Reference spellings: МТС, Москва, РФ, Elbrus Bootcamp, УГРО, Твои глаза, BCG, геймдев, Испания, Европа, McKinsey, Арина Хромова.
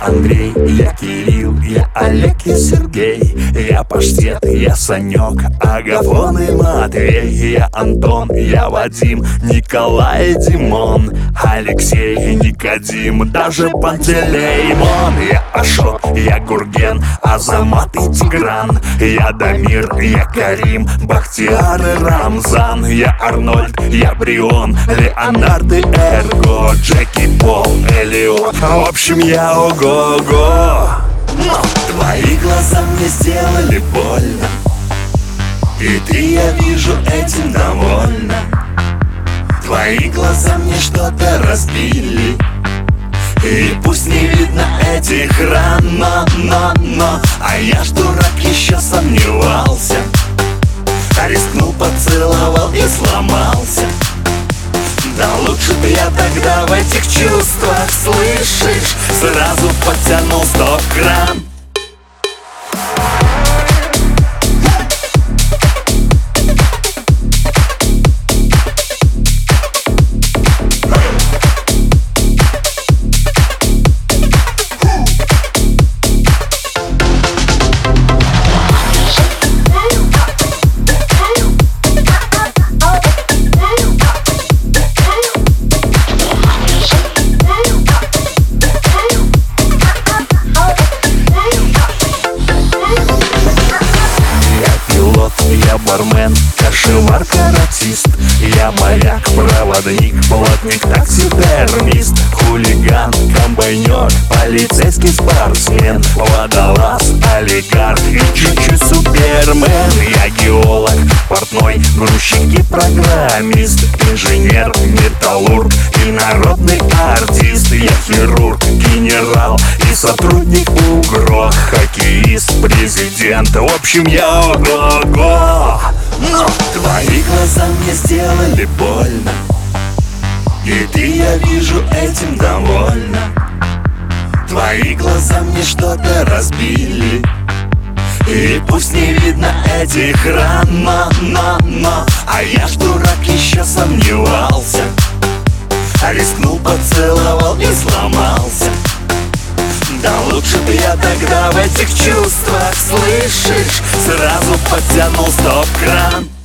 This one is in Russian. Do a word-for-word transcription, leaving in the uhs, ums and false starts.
Андрей, я Кирилл, я Олег и Сергей, я Паштет, я Санек, Агафон и Матвей, я Антон, я Вадим, Николай и Димон, Алексей и Никодим, даже Пантелеймон. Я Ашот, я Гурген, Азамат и Тигран, я Дамир, я Карим, Бахтияр и Рамзан, я Арнольд, я Брион, Леонард и Эрго, Джеки, Пол, Элиот. В общем, я ого-го. Но твои глаза мне сделали больно, и ты, я вижу, этим довольна. Твои глаза мне что-то разбили, и пусть не видно этих ран, но, но, но, а я ж дурак еще сомневался, рискнул, поцеловал и сломался. Да лучше б я тогда в этих чувствах, слышишь, сразу подтянул сто грамм. Я бармен, кашевар, каратист, я моряк, проводник, плотник, таксидермист, хулиган, комбайнер, полицейский спортсмен, водолаз, олигарх и чуть-чуть супермен. Я геолог, портной, грузчик и программист, инженер, металлург и народный артист. Я хирург, генерал и сотрудник УГРО, хоккеист, президент, в общем я ого-го. Но твои глаза мне сделали больно, и ты, я вижу, этим довольна. Твои глаза мне что-то разбили, и пусть не видно этих ран, но, но, но, а я ж дурак еще сомневался, рискнул, поцеловал и сломался. Да лучше б я тогда в этих чувствах, слышишь, сразу подтянул стоп-кран.